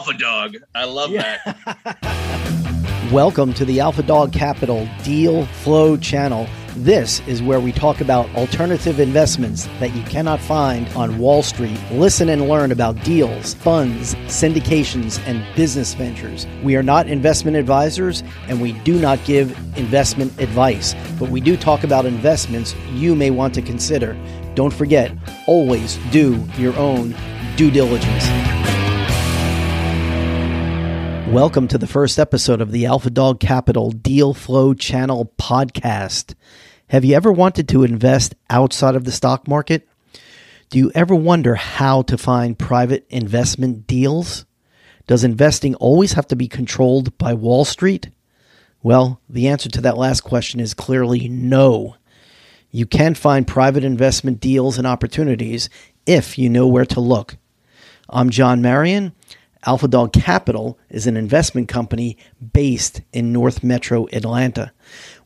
Alpha Dog. I love that. Welcome to the Alpha Dog Capital Deal Flow Channel. This is where we talk about alternative investments that you cannot find on Wall Street. Listen and learn about deals, funds, syndications, and business ventures. We are not investment advisors, and we do not give investment advice, but we do talk about investments you may want to consider. Don't forget, always do your own due diligence. Welcome to the first episode of the Alpha Dog Capital Deal Flow Channel podcast. Have you ever wanted to invest outside of the stock market? Do you ever wonder how to find private investment deals? Does investing always have to be controlled by Wall Street? Well, the answer to that last question is clearly no. You can find private investment deals and opportunities if you know where to look. I'm John Marion. Alpha Dog Capital is an investment company based in North Metro Atlanta.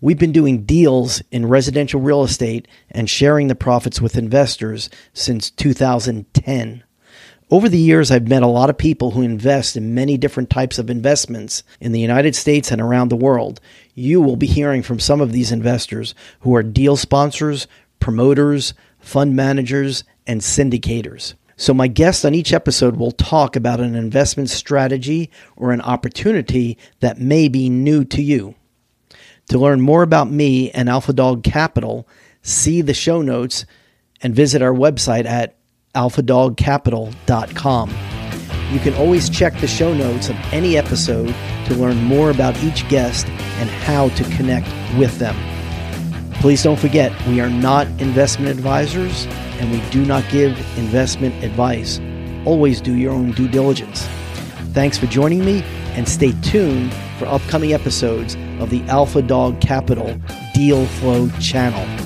We've been doing deals in residential real estate and sharing the profits with investors since 2010. Over the years, I've met a lot of people who invest in many different types of investments in the United States and around the world. You will be hearing from some of these investors who are deal sponsors, promoters, fund managers, and syndicators. So my guest on each episode will talk about an investment strategy or an opportunity that may be new to you. To learn more about me and Alpha Dog Capital, see the show notes and visit our website at AlphaDogCapital.com. You can always check the show notes of any episode to learn more about each guest and how to connect with them. Please don't forget, we are not investment advisors, and we do not give investment advice. Always do your own due diligence. Thanks for joining me, and stay tuned for upcoming episodes of the Alpha Dog Capital Deal Flow Channel.